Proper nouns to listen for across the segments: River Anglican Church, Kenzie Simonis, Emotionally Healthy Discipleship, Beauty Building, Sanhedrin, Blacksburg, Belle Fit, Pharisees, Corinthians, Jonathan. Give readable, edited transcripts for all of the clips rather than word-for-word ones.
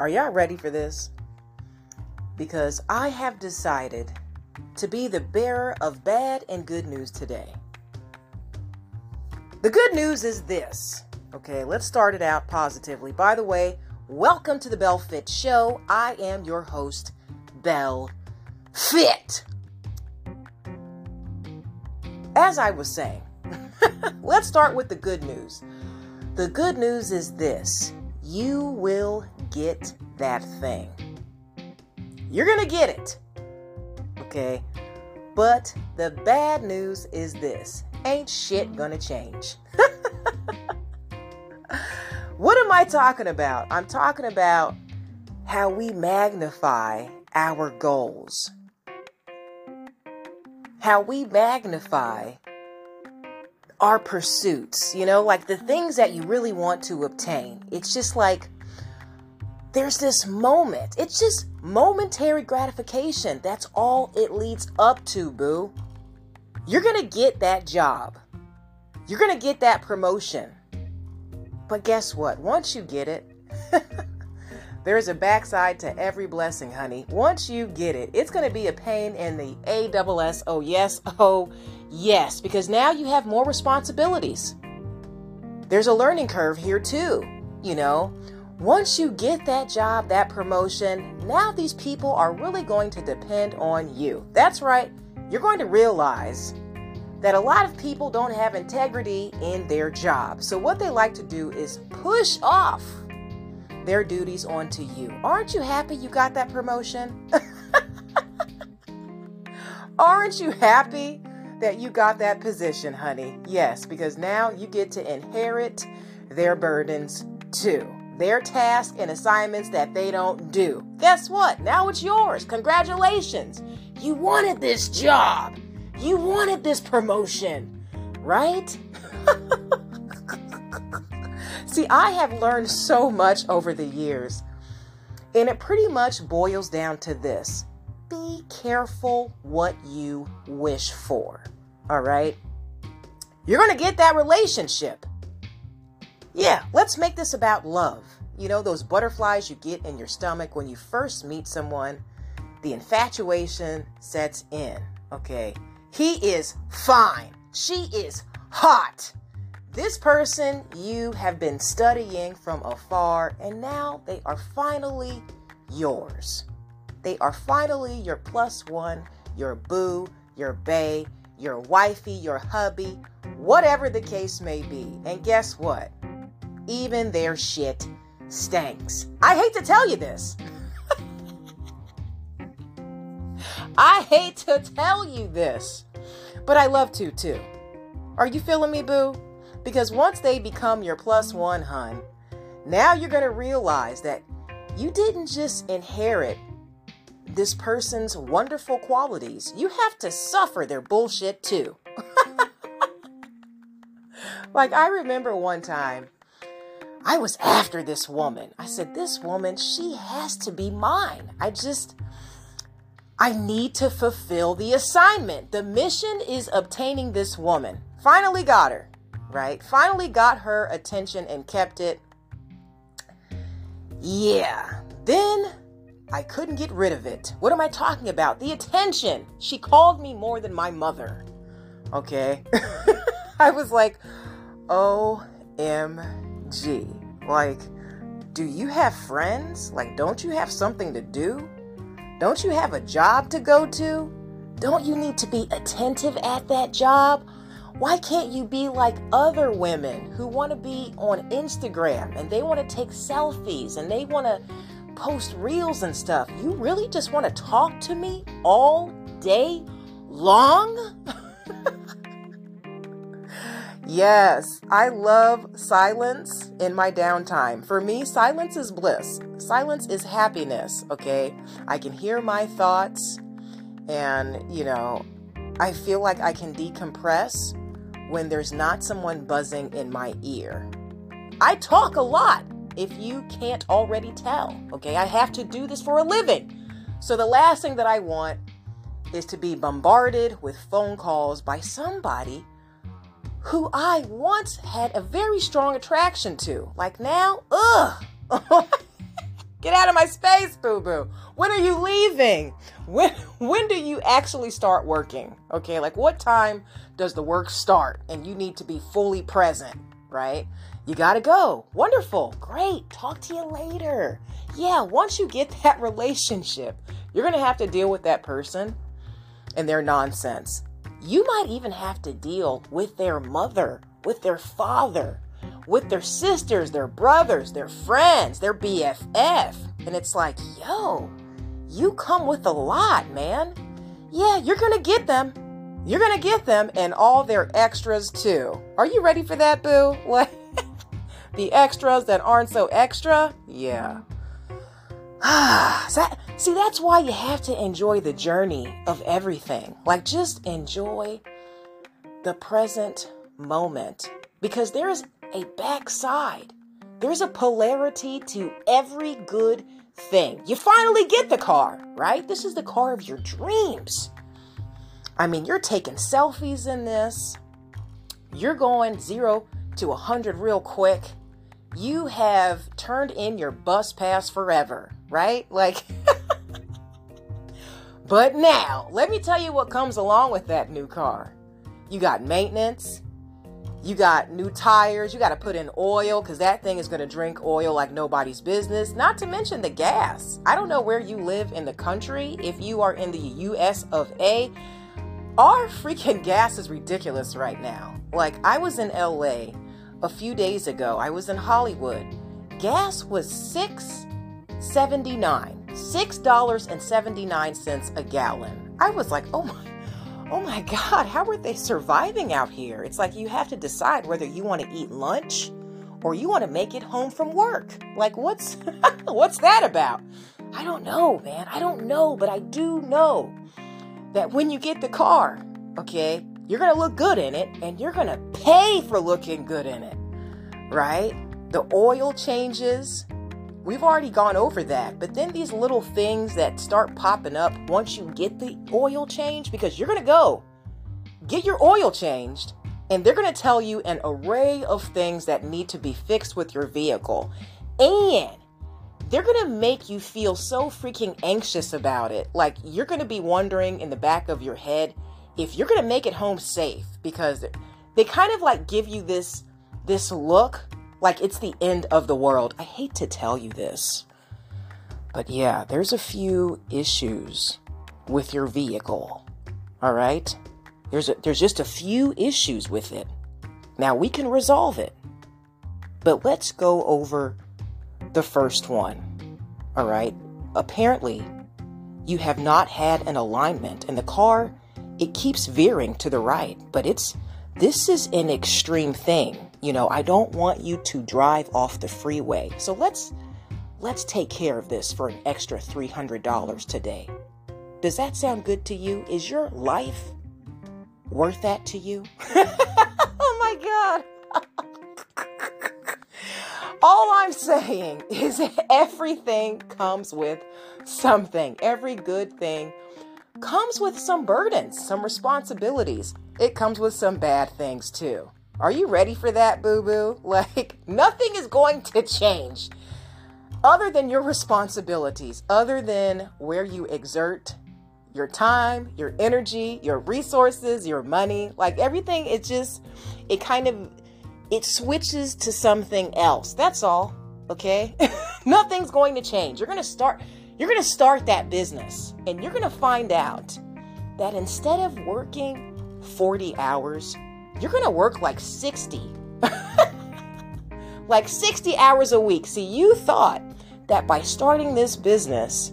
Are y'all ready for this? Because I have decided to be the bearer of bad and good news today. The good news is this. Okay, let's start it out positively. By the way, welcome to the Belle Fit Show. I am your host, Belle Fit. As I was saying, let's start with the good news. The good news is this. You will get that thing. You're going to get it. Okay? But the bad news is this. Ain't shit going to change. What am I talking about? I'm talking about how we magnify our goals. How we magnify our pursuits, you know, like the things that you really want to obtain. It's just like there's this moment. It's just momentary gratification. That's all it leads up to, boo. You're going to get that job. You're going to get that promotion. But guess what? Once you get it, there's a backside to every blessing, honey. Once you get it, it's going to be a pain in the ass. Oh, yes. Oh, yes. Because now you have more responsibilities. There's a learning curve here, too. You know, once you get that job, that promotion, now these people are really going to depend on you. That's right. You're going to realize that a lot of people don't have integrity in their job. So what they like to do is push off their duties onto you. Aren't you happy you got that promotion? Aren't you happy that you got that position, honey? Yes, because now you get to inherit their burdens too. Their tasks and assignments that they don't do. Guess what? Now it's yours. Congratulations. You wanted this job. You wanted this promotion, right? See, I have learned so much over the years, and it pretty much boils down to this. Be careful what you wish for, all right? You're going to get that relationship. Yeah, let's make this about love. You know, those butterflies you get in your stomach when you first meet someone, the infatuation sets in, okay? He is fine. She is hot. This person you have been studying from afar, and now they are finally yours. They are finally your plus one, your boo, your bae, your wifey, your hubby, whatever the case may be. And guess what? Even their shit stinks. I hate to tell you this. I hate to tell you this, but I love to too. Are you feeling me, boo? Because once they become your plus one, hun, now you're going to realize that you didn't just inherit this person's wonderful qualities. You have to suffer their bullshit too. Like, I remember one time I was after this woman. I said, this woman, she has to be mine. I need to fulfill the assignment. The mission is obtaining this woman. Finally got her. Right? Finally got her attention and kept it. Yeah. Then I couldn't get rid of it. What am I talking about? The attention. She called me more than my mother. Okay. I was like, OMG. Like, do you have friends? Like, don't you have something to do? Don't you have a job to go to? Don't you need to be attentive at that job? Why can't you be like other women who want to be on Instagram and they want to take selfies and they want to post reels and stuff? You really just want to talk to me all day long? Yes, I love silence in my downtime. For me, silence is bliss. Silence is happiness, okay? I can hear my thoughts and, you know, I feel like I can decompress when there's not someone buzzing in my ear. I talk a lot, if you can't already tell, okay? I have to do this for a living. So the last thing that I want is to be bombarded with phone calls by somebody who I once had a very strong attraction to. Like now, ugh! Get out of my space, boo-boo. When are you leaving? When do you actually start working? Okay, like what time does the work start? And you need to be fully present, right? You gotta go. Wonderful. Great. Talk to you later. Yeah, once you get that relationship, you're gonna have to deal with that person and their nonsense. You might even have to deal with their mother, with their father, with their sisters, their brothers, their friends, their BFF. And it's like, yo, you come with a lot, man. Yeah, you're going to get them. You're going to get them and all their extras too. Are you ready for that, boo? Like the extras that aren't so extra? Yeah. See, that's why you have to enjoy the journey of everything. Like just enjoy the present moment because there is a backside. There's a polarity to every good thing. You finally get the car, right? This is the car of your dreams. I mean, you're taking selfies in this. You're going 0 to 100 real quick. You have turned in your bus pass forever, right? Like, but now, let me tell you what comes along with that new car. You got maintenance. You got new tires. You got to put in oil because that thing is going to drink oil like nobody's business. Not to mention the gas. I don't know where you live in the country. If you are in the US of A, our freaking gas is ridiculous right now. Like I was in LA a few days ago. I was in Hollywood. Gas was $6.79. $6.79 a gallon. I was like, oh my God, how are they surviving out here? It's like you have to decide whether you want to eat lunch or you want to make it home from work. Like what's that about? I don't know, man. I don't know, but I do know that when you get the car, okay, you're going to look good in it and you're going to pay for looking good in it, right? The oil changes. We've already gone over that. But then these little things that start popping up once you get the oil change, because you're going to go get your oil changed and they're going to tell you an array of things that need to be fixed with your vehicle. And they're going to make you feel so freaking anxious about it. Like you're going to be wondering in the back of your head if you're going to make it home safe, because they kind of like give you this look like it's the end of the world. I hate to tell you this, but yeah, there's a few issues with your vehicle. All right. There's just a few issues with it. Now we can resolve it, but let's go over the first one. All right. Apparently you have not had an alignment and the car, it keeps veering to the right, but this is an extreme thing. You know, I don't want you to drive off the freeway. So let's take care of this for an extra $300 today. Does that sound good to you? Is your life worth that to you? Oh my God. All I'm saying is everything comes with something. Every good thing comes with some burdens, some responsibilities. It comes with some bad things too. Are you ready for that, boo-boo? Like, nothing is going to change other than your responsibilities, other than where you exert your time, your energy, your resources, your money. Like, everything, it switches to something else. That's all, okay? Nothing's going to change. You're going to start that business, and you're going to find out that instead of working 40 hours, you're going to work like 60, like 60 hours a week. See, you thought that by starting this business,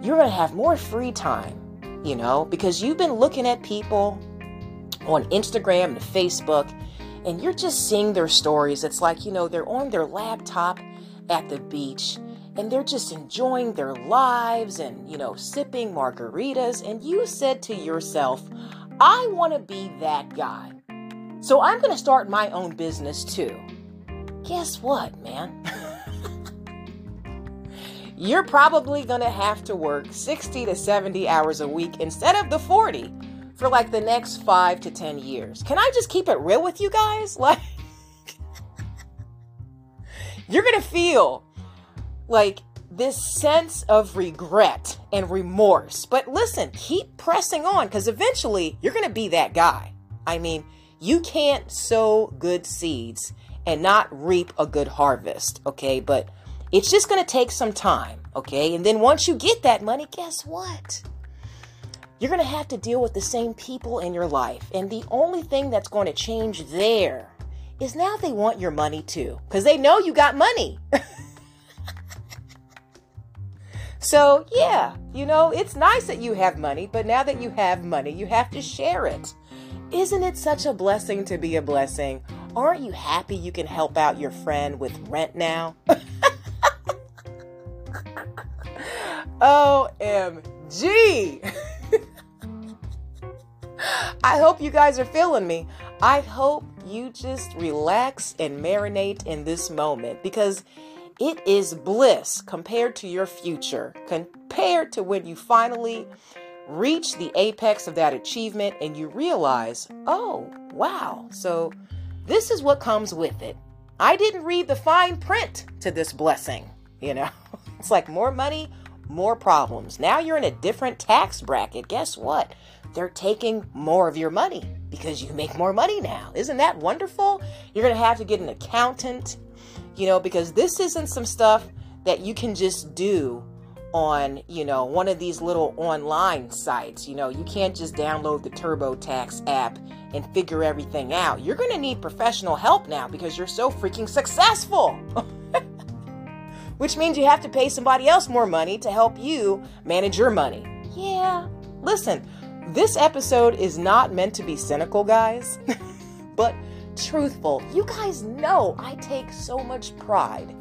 you're going to have more free time, you know, because you've been looking at people on Instagram and Facebook and you're just seeing their stories. It's like, you know, they're on their laptop at the beach and they're just enjoying their lives and, you know, sipping margaritas. And you said to yourself, I want to be that guy. So I'm going to start my own business too. Guess what, man? You're probably going to have to work 60 to 70 hours a week instead of the 40 for like the next 5 to 10 years. Can I just keep it real with you guys? Like, you're going to feel like this sense of regret and remorse. But listen, keep pressing on, because eventually you're going to be that guy. I mean, you can't sow good seeds and not reap a good harvest, okay? But it's just going to take some time, okay? And then once you get that money, guess what? You're going to have to deal with the same people in your life. And the only thing that's going to change there is now they want your money too, because they know you got money. So yeah, you know, it's nice that you have money, but now that you have money, you have to share it. Isn't it such a blessing to be a blessing? Aren't you happy you can help out your friend with rent now? OMG. I hope you guys are feeling me. I hope you just relax and marinate in this moment, because it is bliss compared to your future, compared to when you finally reach the apex of that achievement and you realize, oh, wow, so this is what comes with it. I didn't read the fine print to this blessing, you know. It's like more money, more problems. Now you're in a different tax bracket. Guess what? They're taking more of your money because you make more money now. Isn't that wonderful? You're going to have to get an accountant. You know, because this isn't some stuff that you can just do on, you know, one of these little online sites. You know, you can't just download the TurboTax app and figure everything out. You're going to need professional help now because you're so freaking successful, which means you have to pay somebody else more money to help you manage your money. Yeah, listen, this episode is not meant to be cynical, guys, but truthful. You guys know I take so much pride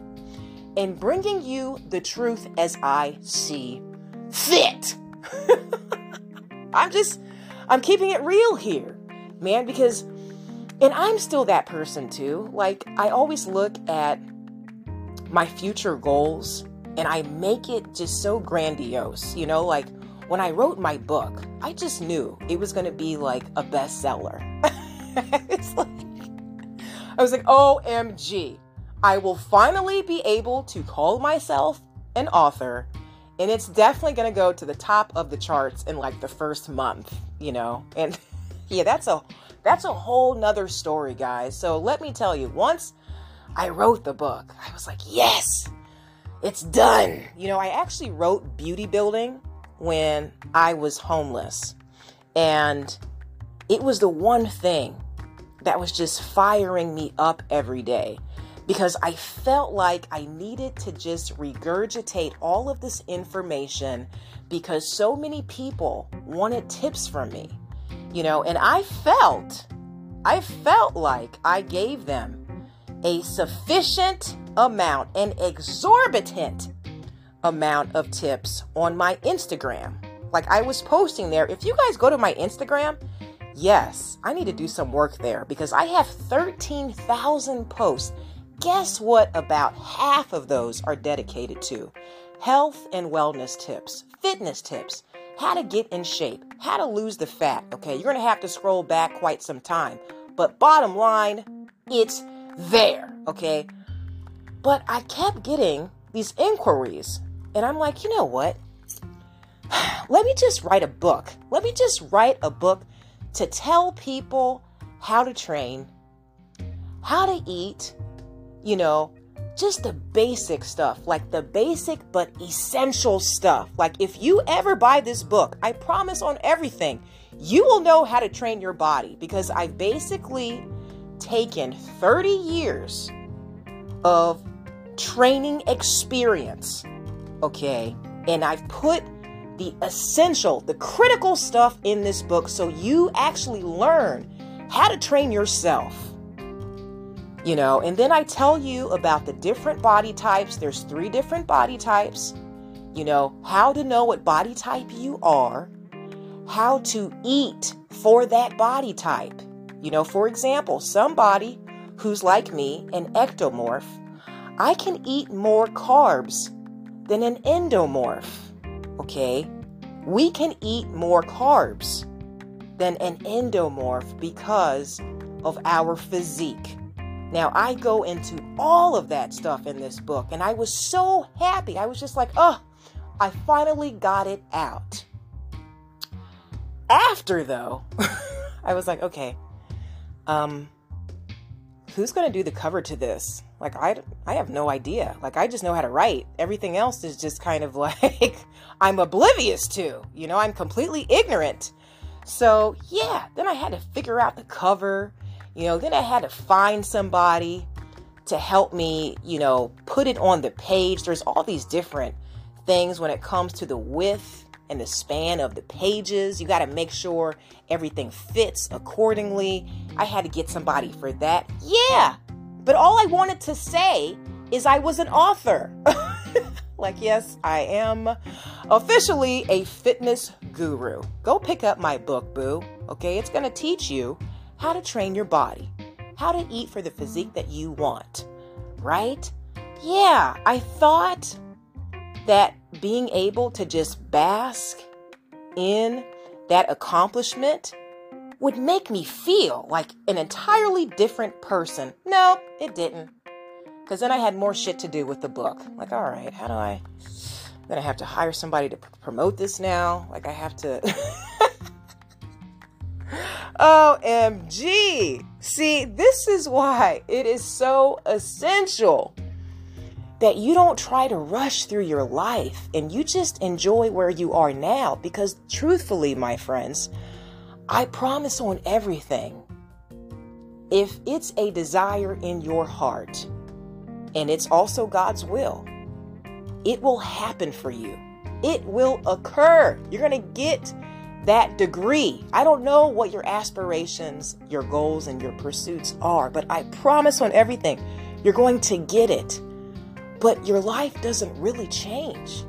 in bringing you the truth as I see fit. I'm keeping it real here, man, because, and I'm still that person too. Like, I always look at my future goals and I make it just so grandiose, you know, like when I wrote my book, I just knew it was going to be like a bestseller. It's like, I was like, OMG, I will finally be able to call myself an author, and it's definitely going to go to the top of the charts in like the first month, you know? And yeah, that's a whole nother story, guys. So let me tell you, once I wrote the book, I was like, yes, it's done. You know, I actually wrote Beauty Building when I was homeless, and it was the one thing that was just firing me up every day, because I felt like I needed to just regurgitate all of this information because so many people wanted tips from me, you know, and I felt like I gave them a sufficient amount, an exorbitant amount of tips on my Instagram. Like, I was posting there. If you guys go to my Instagram, yes, I need to do some work there because I have 13,000 posts. Guess what? About half of those are dedicated to health and wellness tips, fitness tips, how to get in shape, how to lose the fat. Okay, you're going to have to scroll back quite some time, but bottom line, it's there. Okay, but I kept getting these inquiries and I'm like, you know what? Let me just write a book to tell people how to train, how to eat, you know, just the basic stuff, like the basic but essential stuff. Like, if you ever buy this book, I promise on everything, you will know how to train your body, because I've basically taken 30 years of training experience, okay, and I've put the essential, the critical stuff in this book, so you actually learn how to train yourself, you know. And then I tell you about the different body types. There's 3 different body types, you know, how to know what body type you are, how to eat for that body type. You know, for example, somebody who's like me, an ectomorph, I can eat more carbs than an endomorph. Okay, we can eat more carbs than an endomorph because of our physique. Now, I go into all of that stuff in this book, and I was so happy. I was just like, oh, I finally got it out. After, though, I was like, okay, who's going to do the cover to this? Like, I have no idea. Like, I just know how to write. Everything else is just kind of like I'm oblivious to, you know, I'm completely ignorant. So, yeah, then I had to figure out the cover, you know, then I had to find somebody to help me, you know, put it on the page. There's all these different things when it comes to the width and the span of the pages. You got to make sure everything fits accordingly. I had to get somebody for that. Yeah. But all I wanted to say is I was an author. Like, yes, I am officially a fitness guru. Go pick up my book, boo. Okay, it's going to teach you how to train your body, how to eat for the physique that you want, right? Yeah, I thought that being able to just bask in that accomplishment would make me feel like an entirely different person. No, it didn't. Because then I had more shit to do with the book. Like, all right, how do I... Then I have to hire somebody to promote this now. Like, I have to... OMG! See, this is why it is so essential that you don't try to rush through your life and you just enjoy where you are now. Because truthfully, my friends, I promise on everything, if it's a desire in your heart, and it's also God's will, it will happen for you. It will occur. You're going to get that degree. I don't know what your aspirations, your goals, and your pursuits are, but I promise on everything, you're going to get it. But your life doesn't really change.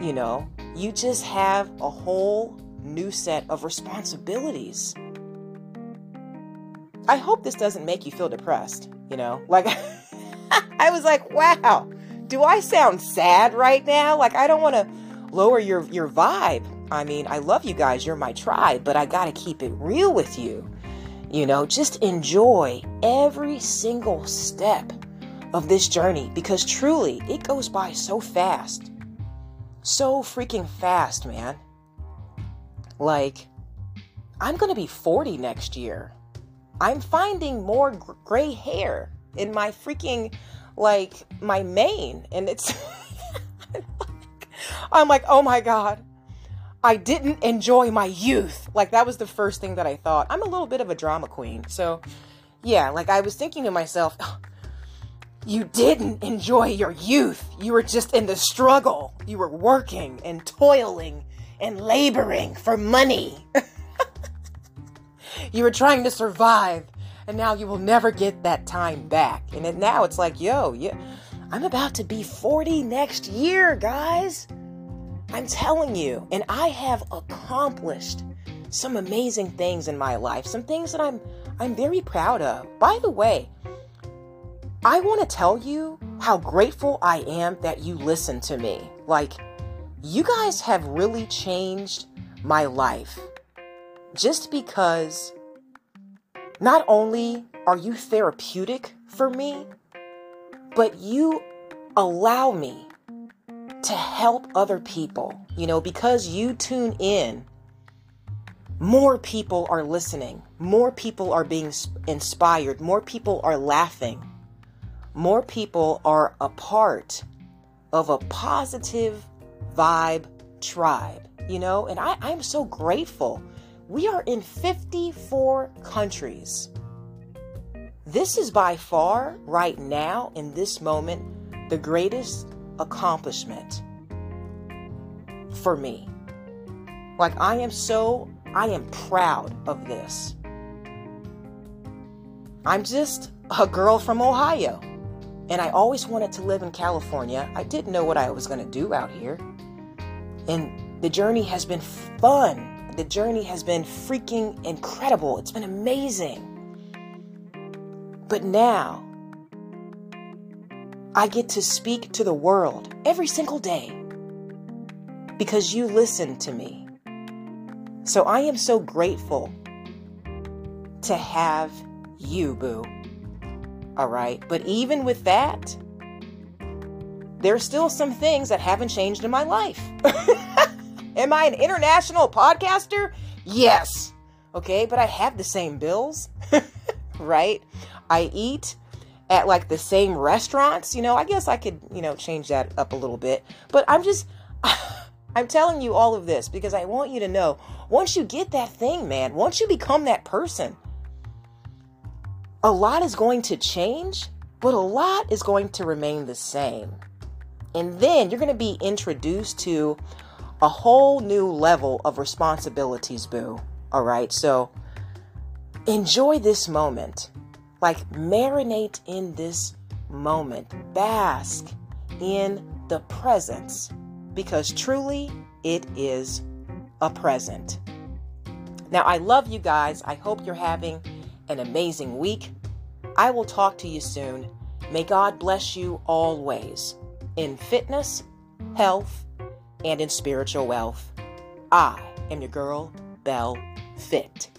You know, you just have a whole new set of responsibilities. I hope this doesn't make you feel depressed, you know, like I was like, wow, do I sound sad right now? Like, I don't want to lower your vibe. I mean, I love you guys. You're my tribe, but I got to keep it real with you. You know, just enjoy every single step of this journey, because truly it goes by so fast, so freaking fast, man. Like, I'm going to be 40 next year. I'm finding more gray hair in my freaking, like, my mane. And it's, I'm like, oh my God, I didn't enjoy my youth. Like, that was the first thing that I thought. I'm a little bit of a drama queen. So yeah, like, I was thinking to myself, oh, you didn't enjoy your youth. You were just in the struggle. You were working and toiling and laboring for money. You were trying to survive, and now you will never get that time back. And then now it's like, yo, yeah, I'm about to be 40 next year, guys. I'm telling you, and I have accomplished some amazing things in my life, some things that I'm very proud of. By the way, I want to tell you how grateful I am that you listened to me. Like, you guys have really changed my life. Just because not only are you therapeutic for me, but you allow me to help other people. You know, because you tune in, more people are listening, more people are being inspired, more people are laughing, more people are a part of a positive vibe tribe, you know, and I'm so grateful. We are in 54 countries. This is by far, right now, in this moment, the greatest accomplishment for me. Like, I am proud of this. I'm just a girl from Ohio, and I always wanted to live in California. I didn't know what I was going to do out here, and the journey has been fun. The journey has been freaking incredible. It's been amazing. But now I get to speak to the world every single day because you listen to me. So I am so grateful to have you, boo. All right. But even with that, there's still some things that haven't changed in my life. Am I an international podcaster? Yes. Okay. But I have the same bills, right? I eat at like the same restaurants. You know, I guess I could, you know, change that up a little bit, but I'm telling you all of this because I want you to know, once you get that thing, man, once you become that person, a lot is going to change, but a lot is going to remain the same. And then you're going to be introduced to a whole new level of responsibilities, boo. All right. So enjoy this moment, like marinate in this moment, bask in the presence. Because truly, it is a present. Now, I love you guys. I hope you're having an amazing week. I will talk to you soon. May God bless you always in fitness, health, and in spiritual wealth. I am your girl, Belle Fit.